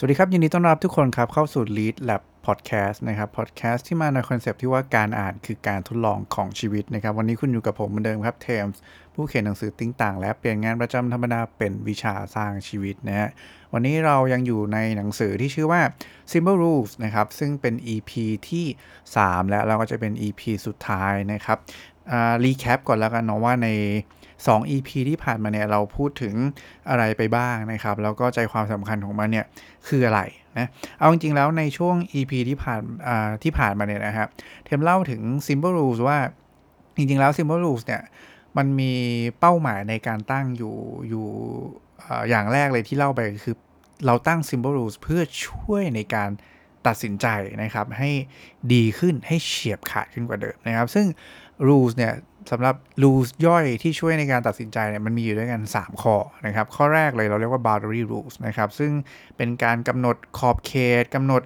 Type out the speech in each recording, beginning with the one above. สวัสดีครับยินดีต้อนรับทุกคนครับเข้าสู่ Reed Lab Podcast นะครับ Podcast ที่มาในคอนเซปต์ที่ว่าการอ่านคือการทดลองของชีวิตนะครับวันนี้คุณอยู่กับผมเหมือนเดิมครับเทมส์ผู้เขียนหนังสือติ้งต่างและเปลี่ยนงานประจำธรรมดาเป็นวิชาสร้างชีวิตนะฮะวันนี้เรายังอยู่ในหนังสือที่ชื่อว่า Simple Rules นะครับซึ่งเป็น EP ที่ 3และเราก็จะเป็น EP สุดท้ายนะครับรีแคปก่อนแล้วกันเนาะว่าใน2 EP ที่ผ่านมาเนี่ยเราพูดถึงอะไรไปบ้างนะครับแล้วก็ใจความสำคัญของมันเนี่ยคืออะไรนะเอาจริงๆแล้วในช่วง EP ที่ผ่านมาเนี่ยนะครับเทมเล่าถึง Simple Rules ว่าจริงๆแล้ว Simple Rules เนี่ยมันมีเป้าหมายในการตั้งอยู่อย่างแรกเลยที่เล่าไปคือเราตั้ง Simple Rules เพื่อช่วยในการตัดสินใจนะครับให้ดีขึ้นให้เฉียบขาดขึ้นกว่าเดิมนะครับซึ่ง rules เนี่ยสำหรับ rules ย่อยที่ช่วยในการตัดสินใจเนี่ยมันมีอยู่ด้วยกัน3ข้อนะครับข้อแรกเลยเราเรียกว่า boundary rules นะครับซึ่งเป็นการกำหนดขอบเขตกำหนด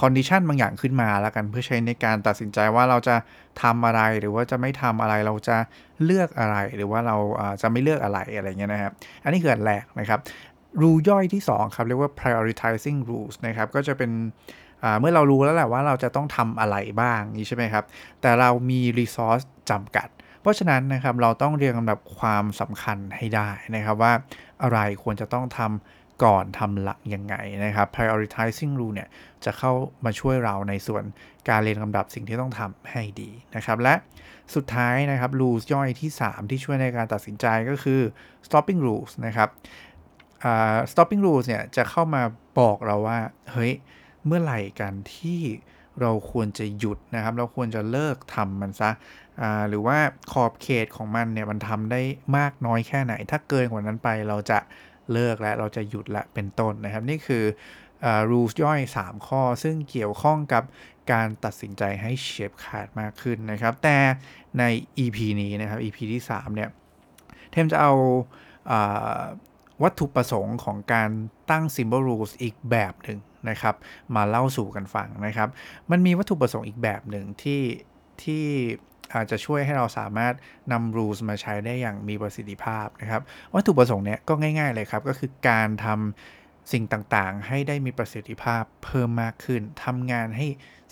condition บางอย่างขึ้นมาแล้วกันเพื่อใช้ในการตัดสินใจว่าเราจะทำอะไรหรือว่าจะไม่ทำอะไรเราจะเลือกอะไรหรือว่าเราจะไม่เลือกอะไรอะไรเงี้ยนะครับอันนี้คืออันแรกนะครับrule ย่อยที่2ครับเรียกว่า prioritizing rules นะครับก็จะเป็นเมื่อเรารู้แล้วแหละว่าเราจะต้องทำอะไรบ้างนี่ใช่ไหมครับแต่เรามี resource จำกัดเพราะฉะนั้นนะครับเราต้องเรียงลำดับความสำคัญให้ได้นะครับว่าอะไรควรจะต้องทำก่อนทำหลังยังไงนะครับ prioritizing rule เนี่ยจะเข้ามาช่วยเราในส่วนการเรียงลำดับสิ่งที่ต้องทำให้ดีนะครับและสุดท้ายนะครับ rules ย่อยที่3ที่ช่วยในการตัดสินใจก็คือ stopping rules นะครับstopping rules เนี่ยจะเข้ามาบอกเราว่าเฮ้ยเมื่อไหร่กันที่เราควรจะหยุดนะครับเราควรจะเลิกทำมันซะหรือว่าขอบเขตของมันเนี่ยมันทำได้มากน้อยแค่ไหนถ้าเกินกว่านั้นไปเราจะเลิกและเราจะหยุดละเป็นต้นนะครับนี่คือrules ย่อย3ข้อซึ่งเกี่ยวข้องกับการตัดสินใจให้เฉียบขาดมากขึ้นนะครับแต่ใน EP นี้นะครับ EP ที่3เนี่ยเทมจะเอาวัตถุประสงค์ของการตั้ง Simple Rules อีกแบบหนึ่งนะครับมาเล่าสู่กันฟังนะครับมันมีวัตถุประสงค์อีกแบบหนึ่งที่อาจจะช่วยให้เราสามารถนำ Rules มาใช้ได้อย่างมีประสิทธิภาพนะครับวัตถุประสงค์เนี้ยก็ง่ายๆเลยครับก็คือการทำสิ่งต่างๆให้ได้มีประสิทธิภาพเพิ่มมากขึ้นทำงานให้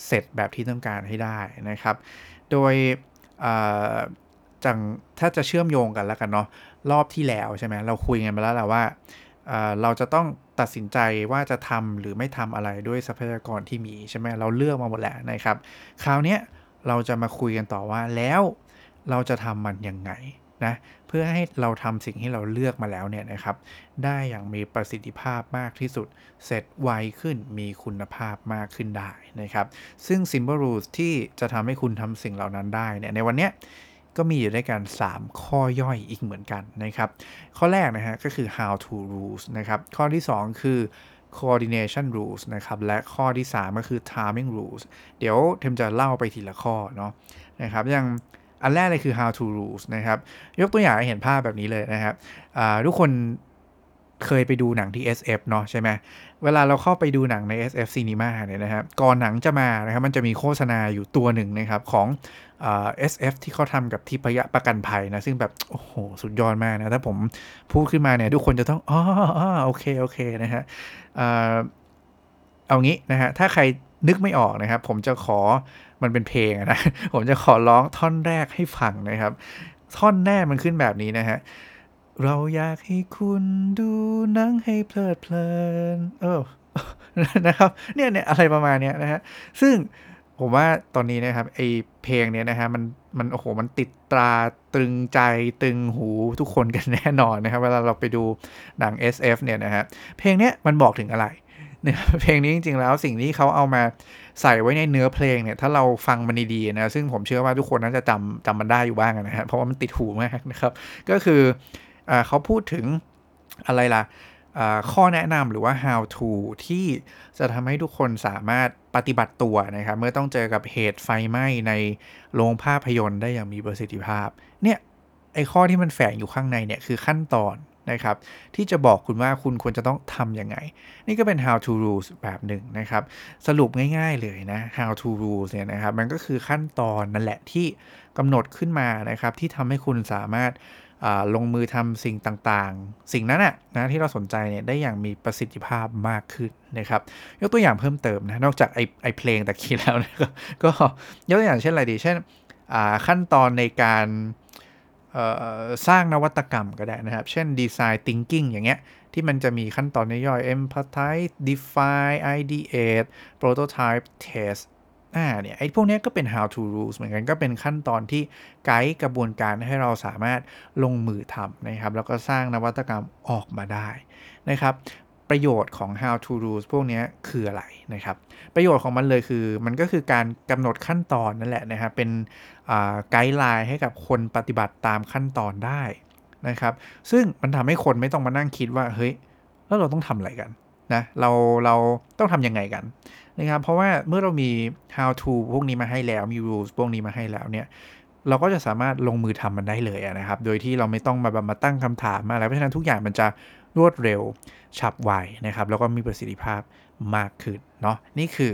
เสร็จแบบที่ต้องการให้ได้นะครับโดยถ้าจะเชื่อมโยงกันแล้วกันเนาะรอบที่แล้วใช่ไหมเราคุยกันไปแล้วแหละว่าเราจะต้องตัดสินใจว่าจะทำหรือไม่ทำอะไรด้วยทรัพยากรที่มีใช่ไหมเราเลือกมาหมดแล้วนะครับคราวนี้เราจะมาคุยกันต่อว่าแล้วเราจะทำมันยังไงนะเพื่อให้เราทำสิ่งที่เราเลือกมาแล้วเนี่ยนะครับได้อย่างมีประสิทธิภาพมากที่สุดเสร็จไวขึ้นมีคุณภาพมากขึ้นได้นะครับซึ่ง Simple Rules ที่จะทำให้คุณทำสิ่งเหล่านั้นได้เนี่ยในวันนี้ก็มีอยู่ด้วยกัน3ข้อย่อยอีกเหมือนกันนะครับข้อแรกนะฮะก็คือ how to rules นะครับข้อที่2คือ coordination rules นะครับและข้อที่3ก็คือ timing rules เดี๋ยวเทมจะเล่าไปทีละข้อเนาะนะครับอย่างอันแรกเลยคือ how to rules นะครับยกตัวอย่างให้เห็นภาพแบบนี้เลยนะครับทุกคนเคยไปดูหนังที่ SF เนาะใช่ไหมเวลาเราเข้าไปดูหนังใน SF Cinema เนี่ยนะครับก่อนหนังจะมานะครับมันจะมีโฆษณาอยู่ตัวหนึ่งนะครับของSF ที่เขาทำกับทิพยประกันภัยนะซึ่งแบบโอ้โหสุดยอดมากนะถ้าผมพูดขึ้นมาเนี่ยทุกคนจะต้องอ๋อโอเคโอเคนะฮะเอางี้นะฮะถ้าใครนึกไม่ออกนะครับผมจะขอมันเป็นเพลงนะผมจะขอร้องท่อนแรกให้ฟังนะครับท่อนแรกมันขึ้นแบบนี้นะฮะเราอยากให้คุณดูหนังให้เพลิดเพลินนะครับเนี่ยอะไรประมาณเนี้ยนะฮะซึ่งผมว่าตอนนี้นะครับไอเพลงเนี้ยนะฮะมันโอ้โหมันติดตราตรึงใจตรึงหูทุกคนกันแน่นอนนะครับเวลาเราไปดูหนัง SF เนี่ยนะฮะเพลงเนี้ยมันบอกถึงอะไรเนี่ยเพลงนี้จริงๆแล้วสิ่งที่เขาเอามาใส่ไว้ในเนื้อเพลงเนี่ยถ้าเราฟังมันดีๆนะซึ่งผมเชื่อว่าทุกคนน่าจะจำมันได้อยู่บ้างนะฮะเพราะว่ามันติดหูมากนะครับก็คือเขาพูดถึงอะไรล่ะข้อแนะนำหรือว่า how to ที่จะทำให้ทุกคนสามารถปฏิบัติตัวนะครับเมื่อต้องเจอกับเหตุไฟไหม้ในโรงภาพยนตร์ได้อย่างมีประสิทธิภาพเนี่ยไอ้ข้อที่มันแฝงอยู่ข้างในเนี่ยคือขั้นตอนนะครับที่จะบอกคุณว่าคุณควรจะต้องทำยังไงนี่ก็เป็น how to rules แบบหนึ่งนะครับสรุปง่ายๆเลยนะ how to rules เนี่ยนะครับมันก็คือขั้นตอนนั่นแหละที่กำหนดขึ้นมานะครับที่ทำให้คุณสามารถ ลงมือทำสิ่งต่างๆสิ่งนั้นนะที่เราสนใจเนี่ยได้อย่างมีประสิทธิภาพมากขึ้นนะครับยกตัวอย่างเพิ่มเติมนะนอกจากไอเพลงตะกี้แล้วนะก็ยกตัวอย่างเช่นอะไรดีเช่นขั้นตอนในการสร้างนวัตกรรมก็ได้นะครับเช่น Design Thinking อย่างเงี้ยที่มันจะมีขั้นตอนย่อยๆ Empathize Define Ideate Prototype Test เนี่ยไอ้พวกนี้ก็เป็น How to Rules เหมือนกันก็เป็นขั้นตอนที่ไกด์กระบวนการให้เราสามารถลงมือทำนะครับแล้วก็สร้างนวัตกรรมออกมาได้นะครับประโยชน์ของ How to Rules พวกนี้คืออะไรนะครับประโยชน์ของมันเลยคือมันก็คือการกำหนดขั้นตอนนั่นแหละนะครับเป็นไกด์ไลน์ให้กับคนปฏิบัติตามขั้นตอนได้นะครับซึ่งมันทำให้คนไม่ต้องมานั่งคิดว่าเฮ้ยแล้วเราต้องทำอะไรกันนะเราต้องทำยังไงกันนะครับเพราะว่าเมื่อเรามี How to พวกนี้มาให้แล้วมี Rules พวกนี้มาให้แล้วเนี่ยเราก็จะสามารถลงมือทำมันได้เลยนะครับโดยที่เราไม่ต้องมาตั้งคำถามอะไรเพราะฉะนั้นทุกอย่างมันจะรวดเร็วฉับไวนะครับแล้วก็มีประสิทธิภาพมากขึ้นเนาะนี่คือ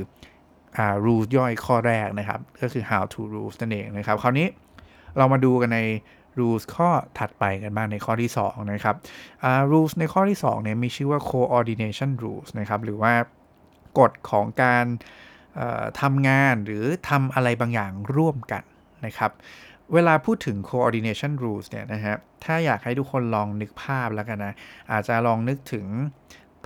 rules ย่อยข้อแรกนะครับก็คือ how to rules นั่นเองนะครับคราวนี้เรามาดูกันใน rules ข้อถัดไปกันบ้างในข้อที่2นะครับrules ในข้อที่2เนี่ยมีชื่อว่า coordination rules นะครับหรือว่ากฎของการทำงานหรือทำอะไรบางอย่างร่วมกันนะครับเวลาพูดถึง coordination rules เนี่ยนะฮะถ้าอยากให้ทุกคนลองนึกภาพแล้วกันนะอาจจะลองนึกถึง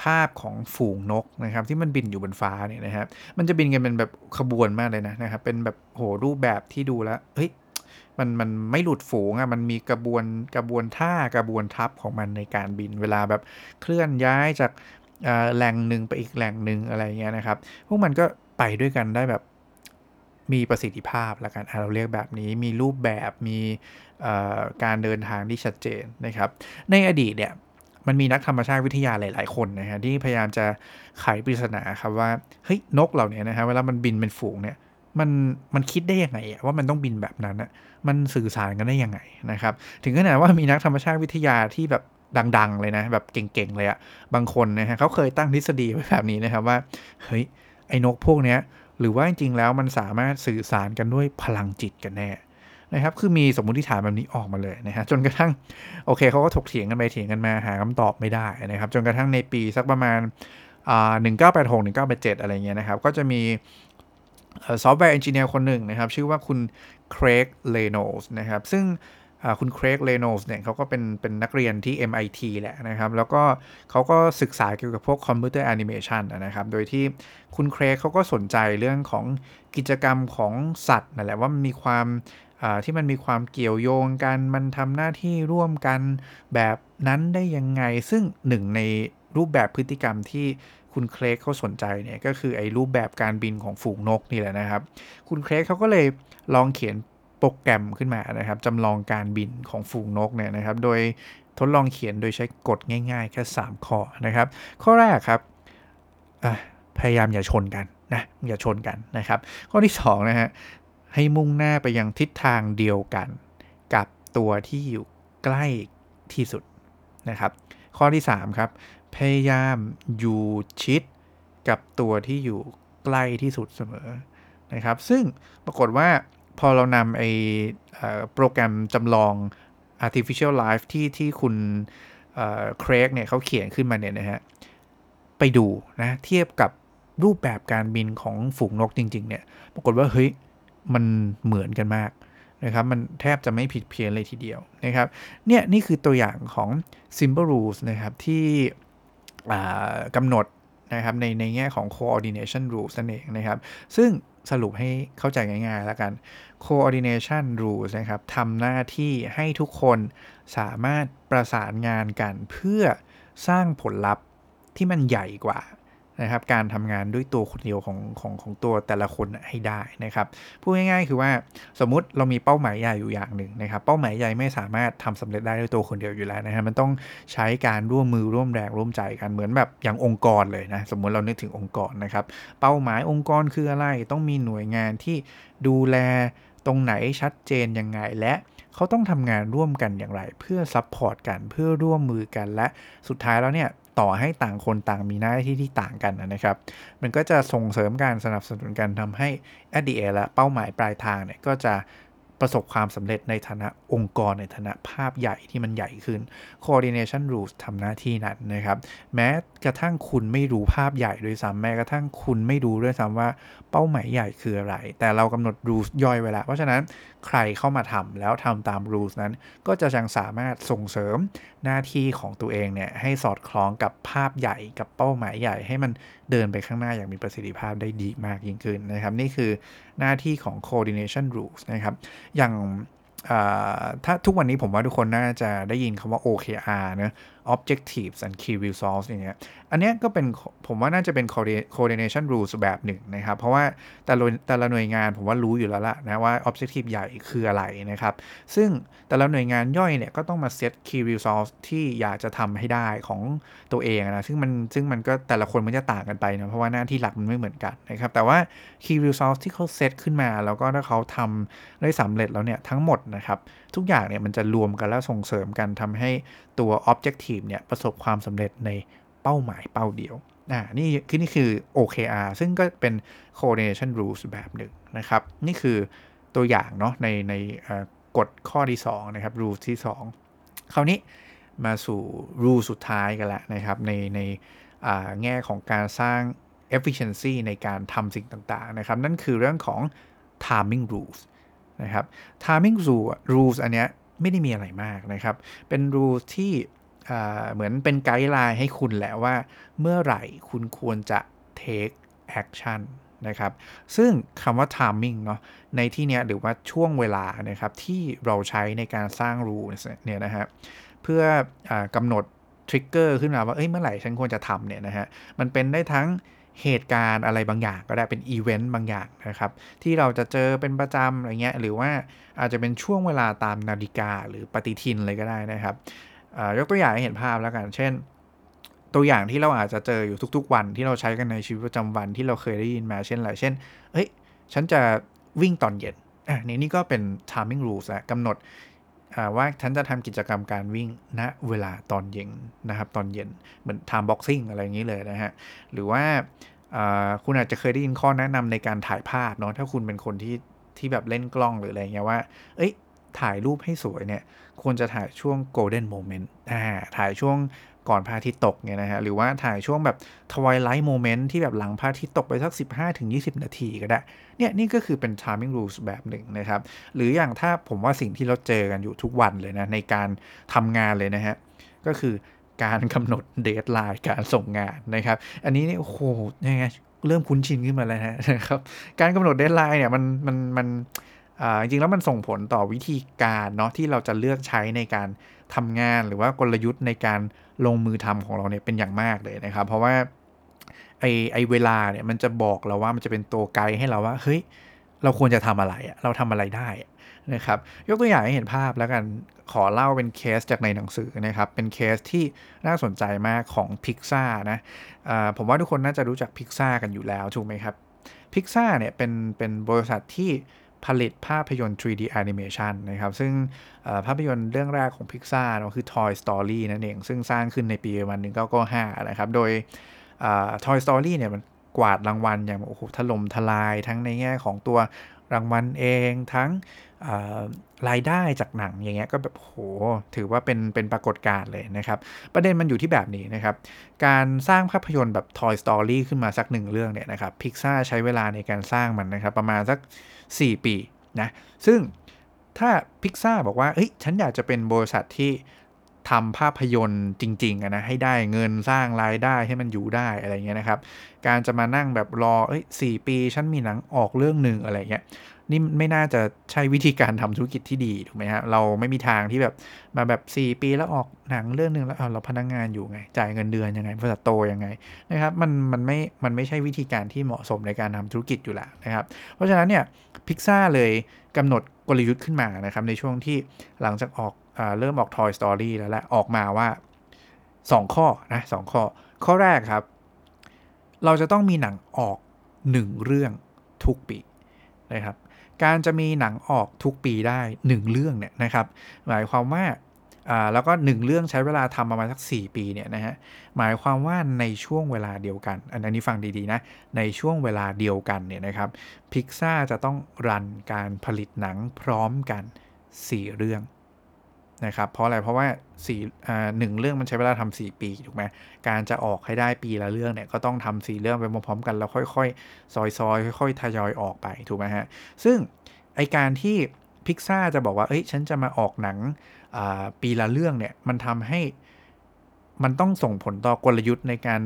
ภาพของฝูงนกนะครับที่มันบินอยู่บนฟ้าเนี่ยนะครับมันจะบินกันเป็นแบบขบวนมากเลยนะครับเป็นแบบโหรูปแบบที่ดูแล้วเฮ้ยมันไม่หลุดฝูงอ่ะมันมีกระบวนท่ากระบวนทัพของมันในการบินเวลาแบบเคลื่อนย้ายจากแหล่งนึงไปอีกแหล่งนึงอะไรเงี้ยนะครับพวกมันก็ไปด้วยกันได้แบบมีประสิทธิภาพละกันเราเรียกแบบนี้มีรูปแบบมีการเดินทางที่ชัดเจนนะครับในอดีตเนี่ยมันมีนักธรรมชาติวิทยาหลายๆคนนะฮะที่พยายามจะไขปริศนาครับว่าเฮ้ยนกเหล่านี้นะฮะเวลามันบินเป็นฝูงเนี่ยมันคิดได้ยังไงว่ามันต้องบินแบบนั้นนะมันสื่อสารกันได้ยังไงนะครับถึงขนาดว่ามีนักธรรมชาติวิทยาที่แบบดังๆเลยนะแบบเก่งๆเลยอ่ะบางคนนะฮะเขาเคยตั้งทฤษฎีไว้แบบนี้นะครับว่าเฮ้ยไอ้นกพวกเนี้ยหรือว่าจริงๆแล้วมันสามารถสื่อสารกันด้วยพลังจิตกันแน่นะครับคือมีสมมุติฐานแบบนี้ออกมาเลยนะฮะจนกระทั่งโอเคเขาก็ถกเถียงกันไปเถียงกันมาหาคำตอบไม่ได้นะครับจนกระทั่งในปีสักประมาณ1986 1987อะไรเงี้ยนะครับก็จะมีซอฟต์แวร์เอนจิเนียร์คนหนึ่งนะครับชื่อว่าคุณ Craig Reynolds นะครับซึ่งคุณ Craig Reynolds เนี่ยเขาก็เป็นนักเรียนที่ MIT แหละนะครับแล้วก็เขาก็ศึกษาเกี่ยวกับพวกคอมพิวเตอร์แอนิเมชันนะครับโดยที่คุณ Craig เขาก็สนใจเรื่องของกิจกรรมของสัตว์นั่นแหละว่ามันมีความที่มันมีความเกี่ยวโยงกันมันทำหน้าที่ร่วมกันแบบนั้นได้ยังไงซึ่งหนึ่งในรูปแบบพฤติกรรมที่คุณเครกเขาสนใจเนี่ยก็คือไอ้รูปแบบการบินของฝูงนกนี่แหละนะครับคุณเครกเขาก็เลยลองเขียนโปรแกรมขึ้นมานะครับจำลองการบินของฝูงนกเนี่ยนะครับโดยทดลองเขียนโดยใช้กฎง่ายๆแค่3ข้อนะครับข้อแรกครับพยายามอย่าชนกันนะอย่าชนกันนะครับข้อที่2นะฮะให้มุ่งหน้าไปยังทิศทางเดียวกันกับตัวที่อยู่ใกล้ที่สุดนะครับข้อที่3ครับพยายามอยู่ชิดกับตัวที่อยู่ใกล้ที่สุดเสมอนะครับซึ่งปรากฏว่าพอเรานำไอ้โปรแกรมจำลอง artificial life ที่คุณเครกเนี่ยเขาเขียนขึ้นมาเนี่ยนะฮะไปดูนะเทียบกับรูปแบบการบินของฝูงนกจริงๆเนี่ยปรากฏว่าเฮ้ยมันเหมือนกันมากนะครับมันแทบจะไม่ผิดเพี้ยนเลยทีเดียวนะครับนี่คือตัวอย่างของ Simple Rules นะครับที่กำหนดนะครับในแง่ของ Coordination Rules นั่นเองนะครับซึ่งสรุปให้เข้าใจง่ายๆแล้วกัน Coordination Rules นะครับทำหน้าที่ให้ทุกคนสามารถประสานงานกันเพื่อสร้างผลลัพธ์ที่มันใหญ่กว่านะครับการทำงานด้วยตัวคนเดียวของตัวแต่ละคนให้ได้นะครับพูดง่ายๆคือว่าสมมุติเรามีเป้าหมายใหญ่อยู่อย่างหนึ่งนะครับเป้าหมายใหญ่ไม่สามารถทำสำเร็จได้ด้วยตัวคนเดียวอยู่แล้วนะฮะมันต้องใช้การร่วมมือร่วมแรงร่วมใจกันเหมือนแบบอย่างองค์กรเลยนะสมมุติเรานึกถึงองค์กรนะครับเป้าหมายองค์กรคืออะไรต้องมีหน่วยงานที่ดูแลตรงไหนชัดเจนยังไงและเขาต้องทำงานร่วมกันอย่างไรเพื่อซัพพอร์ตกันเพื่อร่วมมือกันและสุดท้ายแล้วเนี่ยต่อให้ต่างคนต่างมีหน้าที่ที่ต่างกันนะครับมันก็จะส่งเสริมการสนับสนุนกันทำให้ at the end ละเป้าหมายปลายทางเนี่ยก็จะ ประสบความสำเร็จในฐานะองค์กรในฐานะภาพใหญ่ที่มันใหญ่ขึ้น Coordination Rules ทำหน้าที่นั้นนะครับแม้กระทั่งคุณไม่รู้ภาพใหญ่ด้วยซ้ำแม้กระทั่งคุณไม่รู้ด้วยซ้ำว่าเป้าหมายใหญ่คืออะไรแต่เรากำหนด Rules ย่อยไว้แล้วเพราะฉะนั้นใครเข้ามาทำแล้วทำตาม Rules นั้นก็จะยังสามารถส่งเสริมหน้าที่ของตัวเองเนี่ยให้สอดคล้องกับภาพใหญ่กับเป้าหมายใหญ่ให้มันเดินไปข้างหน้าอย่างมีประสิทธิภาพได้ดีมากยิ่งขึ้นนะครับนี่คือหน้าที่ของ Coordination Rules นะครับอย่างถ้าทุกวันนี้ผมว่าทุกคนน่าจะได้ยินคำว่า OKR นะ Objectives and Key Results อย่างเงี้ยอันเนี้ยก็เป็นผมว่าน่าจะเป็น Coordination Rules แบบหนึ่งนะครับเพราะว่าแต่ละหน่วยงานผมว่ารู้อยู่แล้วละนะว่า Objective ใหญ่คืออะไรนะครับซึ่งแต่ละหน่วยงานย่อยเนี่ยก็ต้องมาเซต Key Results ที่อยากจะทำให้ได้ของตัวเองนะซึ่งมันก็แต่ละคนมันจะต่างกันไปนะเพราะว่าหน้าที่หลักมันไม่เหมือนกันนะครับแต่ว่า Key Results ที่เขาเซตขึ้นมาแล้วก็ถ้าเขาทำได้สำเร็จแล้วเนี่ยทั้งหมดนะครับทุกอย่างเนี่ยมันจะรวมกันแล้วส่งเสริมกันทำให้ตัว Objective เนี่ยประสบความสำเร็จในเป้าหมายเป้าเดียวนี่คือ OKR ซึ่งก็เป็น Coordination Rules แบบหนึ่งนะครับนี่คือตัวอย่างเนาะในกฎข้อที่2นะครับ Rules ที่2คราวนี้มาสู่ Rules สุดท้ายกันละนะครับในแง่ของการสร้าง Efficiency ในการทำสิ่งต่างๆนะครับนั่นคือเรื่องของ Timing Rulesนะครับ timing rules อันเนี้ยไม่ได้มีอะไรมากนะครับเป็น rules ที่เหมือนเป็นไกด์ไลน์ให้คุณแหละว่าเมื่อไหร่คุณควรจะ take action นะครับซึ่งคำว่า timing เนาะในที่เนี้ยหรือว่าช่วงเวลานะครับที่เราใช้ในการสร้าง rules เนี่ยนะฮะเพื่อกำหนด trigger ขึ้นมาว่าเมื่อไหร่ฉันควรจะทำเนี่ยนะฮะมันเป็นได้ทั้งเหตุการณ์อะไรบางอย่างก็ได้เป็นอีเวนต์บางอย่างนะครับที่เราจะเจอเป็นประจำอะไรเงี้ยหรือว่าอาจจะเป็นช่วงเวลาตามนาฬิกาหรือปฏิทินเลยก็ได้นะครับยกตัวอย่างให้เห็นภาพแล้วกันเช่นตัวอย่างที่เราอาจจะเจออยู่ทุกๆวันที่เราใช้กันในชีวิตประจำวันที่เราเคยได้ยินมาเช่นอะไรเช่นฉันจะวิ่งตอนเย็นนี่ก็เป็น timing rules กำหนดว่าฉันจะทำกิจกรรมการวิ่งณเวลาตอนเย็นนะครับตอนเย็นเหมือน time boxing อะไรอย่างนี้เลยนะฮะหรือว่าคุณอาจจะเคยได้ยินข้อแนะนำในการถ่ายภาพเนาะถ้าคุณเป็นคนที่แบบเล่นกล้องหรืออะไรเงี้ยว่าถ่ายรูปให้สวยเนี่ยควรจะถ่ายช่วง golden moment ถ่ายช่วงก่อนพระอาทิตย์ตกเนี่ยนะฮะหรือว่าถ่ายช่วงแบบ twilight moment ที่แบบหลังพระอาทิตย์ตกไปสัก 15-20 นาทีก็ได้นี่ก็คือเป็น timing rules แบบหนึ่งนะครับหรืออย่างถ้าผมว่าสิ่งที่เราเจอกันอยู่ทุกวันเลยนะในการทำงานเลยนะฮะก็คือการกำหนดเดดไลน์การส่งงานนะครับอันนี้เนี่ยโอ้โหยังไงเริ่มคุ้นชินขึ้นมาแล้วนะครับการกำหนดเดดไลน์เนี่ยมันจริงๆแล้วมันส่งผลต่อวิธีการเนาะที่เราจะเลือกใช้ในการทำงานหรือว่ากลยุทธ์ในการลงมือทำของเราเนี่ยเป็นอย่างมากเลยนะครับเพราะว่าไอเวลาเนี่ยมันจะบอกเราว่ามันจะเป็นตัวไกด์ให้เราว่าเฮ้ยเราควรจะทำอะไรเราทำอะไรได้นะครับยกตัวอย่างให้เห็นภาพแล้วกันขอเล่าเป็นเคสจากในหนังสือนะครับเป็นเคสที่น่าสนใจมากของ Pixar นะผมว่าทุกคนน่าจะรู้จัก Pixar กันอยู่แล้วถูกไหมครับ Pixar เนี่ยเป็นบริษัทที่ผลิตภาพยนตร์ 3D animation นะครับซึ่งภาพยนตร์เรื่องแรกของ Pixar เนาะคือ Toy Story นั่นเองซึ่งสร้างขึ้นในปีประมาณ1995นะครับโดยToy Story เนี่ยมันกวาดรางวัลอย่างโอ้โหถล่มทลายทั้งในแง่ของตัวรางวัลเองทั้งรายได้จากหนังอย่างเงี้ยก็แบบโหถือว่าเป็นปรากฏการณ์เลยนะครับประเด็นมันอยู่ที่แบบนี้นะครับการสร้างภาพยนตร์แบบ Toy Story ขึ้นมาสัก1เรื่องเนี่ยนะครับ Pixar ใช้เวลาในการสร้างมันนะครับประมาณสัก4ปีนะซึ่งถ้า Pixar บอกว่าฉันอยากจะเป็นบริษัทที่ทำภาพยนตร์จริงๆนะให้ได้เงินสร้างรายได้ให้มันอยู่ได้อะไรเงี้ยนะครับการจะมานั่งแบบรอ4ปีฉันมีหนังออกเรื่องนึงอะไรเงี้ยนี่ไม่น่าจะใช่วิธีการทำธุรกิจที่ดีถูกไหมฮะเราไม่มีทางที่แบบมาแบบ4ปีแล้วออกหนังเรื่องนึงแล้วเราพนักงานอยู่ไงจ่ายเงินเดือนยังไงบริษัทโตยังไงนะครับมันไม่ใช่วิธีการที่เหมาะสมในการทำธุรกิจอยู่แล้วนะครับเพราะฉะนั้นเนี่ย Pixar เลยกำหนดกลยุทธ์ขึ้นมานะครับในช่วงที่หลังจากออกเริ่มออก Toy Story แล้วแหละออกมาว่า2ข้อนะ2ข้อข้อแรกครับเราจะต้องมีหนังออก1เรื่องทุกปีนะครับการจะมีหนังออกทุกปีได้1เรื่องเนี่ยนะครับหมายความว่า แล้วก็1เรื่องใช้เวลาทำประมาณสัก4ปีเนี่ยนะฮะหมายความว่าในช่วงเวลาเดียวกันอันนี้ฟังดีๆนะในช่วงเวลาเดียวกันเนี่ยนะครับ Pixar จะต้องรันการผลิตหนังพร้อมกัน4เรื่องนะครับเพราะอะไรเพราะว่า1เรื่องมันใช้เวลาทำ4ปีถูกไหมการจะออกให้ได้ปีละเรื่องเนี่ยก็ต้องทำ4เรื่องไปพร้อมๆกันแล้วค่อยๆซอยๆค่อยๆทยอยออกไปถูกไหมฮะซึ่งไอการที่Pixar จะบอกว่าเอ้ยฉันจะมาออกหนังปีละเรื่องเนี่ยมันทำให้มันต้องส่งผลต่อกลยุทธ์ในการ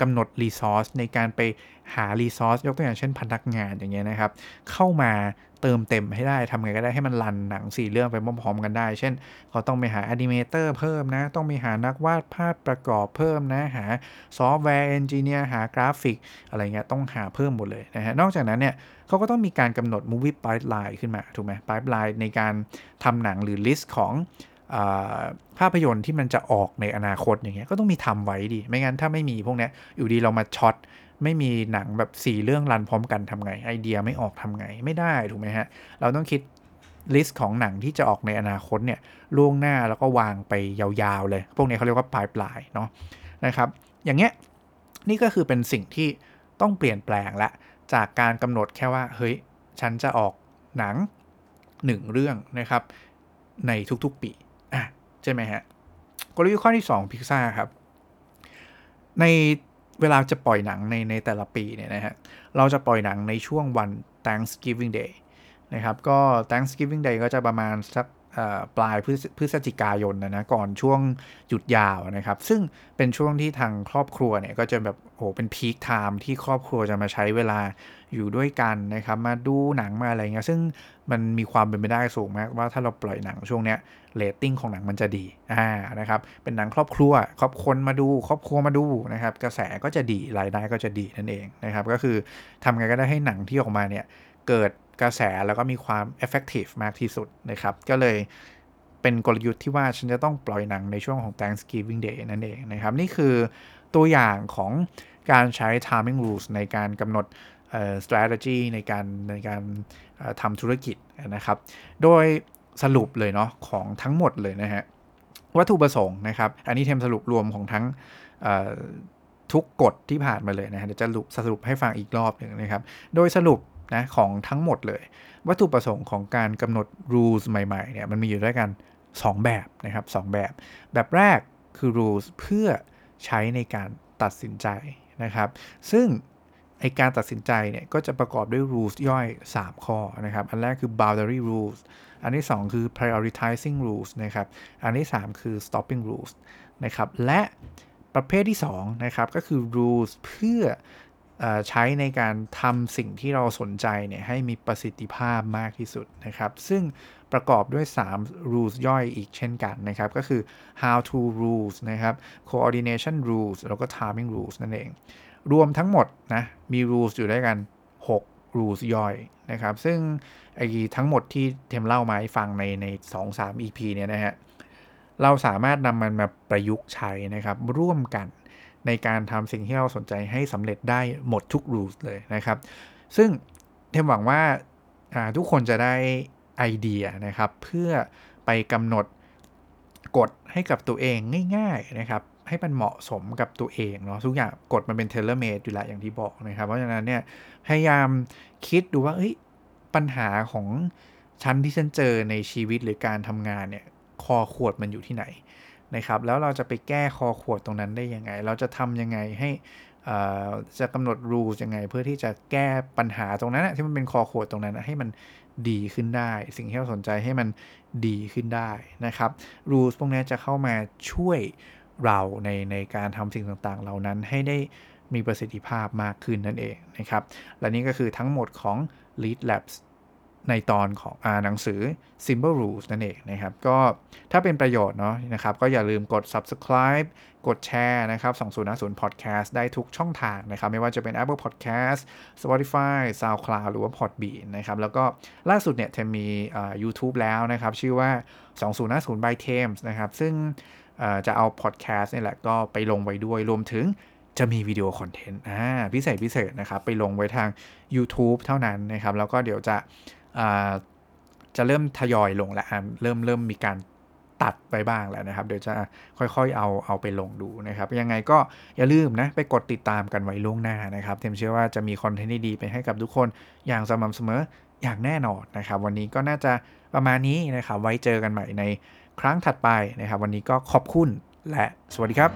กำหนดรีซอสในการไปหารีซอสยกตัวอย่างเช่นพนักงานอย่างเงี้ยนะครับเข้ามาเติมเต็มให้ได้ทำไงก็ได้ให้มันรันหนัง4เรื่องไปพร้อมๆกันได้เช่นเขาต้องไปหาแอนิเมเตอร์เพิ่มนะต้องไปหานักวาดภาพประกอบเพิ่มนะหาซอฟต์แวร์เอนจิเนียร์หากราฟิกอะไรเงี้ยต้องหาเพิ่มหมดเลยนะฮะนอกจากนั้นเนี่ยเขาก็ต้องมีการกำหนด movie pipeline ขึ้นมาถูกไหม pipeline ในการทำหนังหรือ list ของภาพยนตร์ที่มันจะออกในอนาคตอย่างเงี้ยก็ต้องมีทำไว้ดีไม่งั้นถ้าไม่มีพวกเนี้ยอยู่ดีเรามาช็อตไม่มีหนังแบบ4เรื่องรันพร้อมกันทำไงไอเดียไม่ออกทำไงไม่ได้ถูกไหมฮะเราต้องคิดลิสต์ของหนังที่จะออกในอนาคตเนี่ยล่วงหน้าแล้วก็วางไปยาวๆเลยพวกนี้เขาเรียกว่าปลายเนาะนะครับอย่างเงี้ยนี่ก็คือเป็นสิ่งที่ต้องเปลี่ยนแปลงละจากการกำหนดแค่ว่าเฮ้ยฉันจะออกหนัง1เรื่องนะครับในทุกๆปีใช่ไหมฮะกลยุทธ์ข้อที่2 Pixar ครับในเวลาจะปล่อยหนังในแต่ละปีเนี่ยนะฮะเราจะปล่อยหนังในช่วงวัน Thanksgiving Day นะครับก็ Thanksgiving Day ก็จะประมาณสักปลายพฤศจิกายนนะก่อนช่วงหยุดยาวนะครับซึ่งเป็นช่วงที่ทางครอบครัวเนี่ยก็จะแบบโหเป็นพีคไทม์ที่ครอบครัวจะมาใช้เวลาอยู่ด้วยกันนะครับมาดูหนังมาอะไรเงี้ยซึ่งมันมีความเป็นไปได้สูงมากว่าถ้าเราปล่อยหนังช่วงเนี้ยเรตติ้งของหนังมันจะดีนะครับเป็นหนังครอบครัวครอบคนมาดูครอบครัวมาดูนะครับกระแสก็จะดีรายได้ก็จะดีนั่นเองนะครับก็คือทำไงก็ได้ให้หนังที่ออกมาเนี่ยเกิดกระแสแล้วก็มีความ effective มากที่สุดนะครับก็เลยเป็นกลยุทธ์ที่ว่าฉันจะต้องปล่อยหนังในช่วงของ Thanksgiving Day นั่นเองนะครับนี่คือตัวอย่างของการใช้ timing rules ในการกำหนดstrategy ในการทำธุรกิจนะครับโดยสรุปเลยเนาะของทั้งหมดเลยนะฮะวัตถุประสงค์นะครับอันนี้เทมสรุปรวมของทั้งทุกกฎที่ผ่านมาเลยนะฮะเดี๋ยวจะสรุปให้ฟังอีกรอบหนึ่งนะครับโดยสรุปนะของทั้งหมดเลยวัตถุประสงค์ของการกำหนด rules ใหม่ๆเนี่ยมันมีอยู่ด้วยกัน2แบบนะครับ2แบบแรกคือ rules เพื่อใช้ในการตัดสินใจนะครับซึ่งไอการตัดสินใจเนี่ยก็จะประกอบด้วย rules ย่อย3ข้อนะครับอันแรกคือ boundary rules อันที่2คือ prioritizing rules นะครับอันที่3คือ stopping rules นะครับและประเภทที่2นะครับก็คือ rules เพื่อใช้ในการทำสิ่งที่เราสนใจเนี่ยให้มีประสิทธิภาพมากที่สุดนะครับซึ่งประกอบด้วย3 rules ย่อยอีกเช่นกันนะครับก็คือ how to rules นะครับ coordination rules แล้วก็ timing rules นั่นเองรวมทั้งหมดนะมี rules อยู่ด้วยกัน6 rules ย่อยนะครับซึ่งไอ้ทั้งหมดที่เทมเล่ามาให้ฟังใน 2-3 EP เนี่ยนะฮะเราสามารถนำมันมาประยุกต์ใช้นะครับร่วมกันในการทำสิ่งที่เราสนใจให้สำเร็จได้หมดทุก rules เลยนะครับซึ่งเทมหวังว่าทุกคนจะได้ไอเดียนะครับเพื่อไปกำหนดกฎให้กับตัวเองง่ายๆนะครับให้มันเหมาะสมกับตัวเองเนาะทุกอย่างกฎมันเป็น tailor made อยู่แล้วอย่างที่บอกนะครับเพราะฉะนั้นเนี่ยพยายามคิดดูว่าเฮ้ยปัญหาของฉันที่ฉันเจอในชีวิตหรือการทำงานเนี่ยคอขวดมันอยู่ที่ไหนนะครับแล้วเราจะไปแก้คอขวดตรงนั้นได้ยังไงเราจะทำยังไงให้จะกำหนด rules ยังไงเพื่อที่จะแก้ปัญหาตรงนั้นที่มันเป็นคอขวดตรงนั้นให้มันดีขึ้นได้สิ่งที่เราสนใจให้มันดีขึ้นได้นะครับ rules พวกนี้จะเข้ามาช่วยเราในการทำสิ่งต่างๆเหล่านั้นให้ได้มีประสิทธิภาพมากขึ้นนั่นเองนะครับและนี่ก็คือทั้งหมดของ Lead Labs ในตอนของหนังสือ Simple Rules นั่นเองนะครับก็ถ้าเป็นประโยชน์เนาะนะครับก็อย่าลืมกด Subscribe กดแชร์นะครับ2020 Podcast ได้ทุกช่องทางนะครับไม่ว่าจะเป็น Apple Podcast Spotify SoundCloud หรือว่า Podbean นะครับแล้วก็ล่าสุดเนี่ยเทมมี YouTube แล้วนะครับชื่อว่า2020 by Thames นะครับซึ่งจะเอาพอดแคสต์นี่แหละก็ไปลงไว้ด้วยรวมถึงจะมีวิดีโอคอนเทนต์พิเศษนะครับไปลงไว้ทาง YouTube เท่านั้นนะครับแล้วก็เดี๋ยวจะเริ่มทยอยลงแล้วเริ่มมีการ ตัดไปบ้างแล้วนะครับเดี๋ยวจะค่อยๆเอาไปลงดูนะครับยังไงก็อย่าลืมนะไปกดติดตามกันไว้ล่วงหน้านะครับเต็มเชื่อว่าจะมีคอนเทนต์ดีๆไปให้กับทุกคนอย่างสม่ำเสมออย่างแน่นอนนะครับวันนี้ก็น่าจะประมาณนี้นะครับไว้เจอกันใหม่ในครั้งถัดไปนะครับวันนี้ก็ขอบคุณและสวัสดีครับ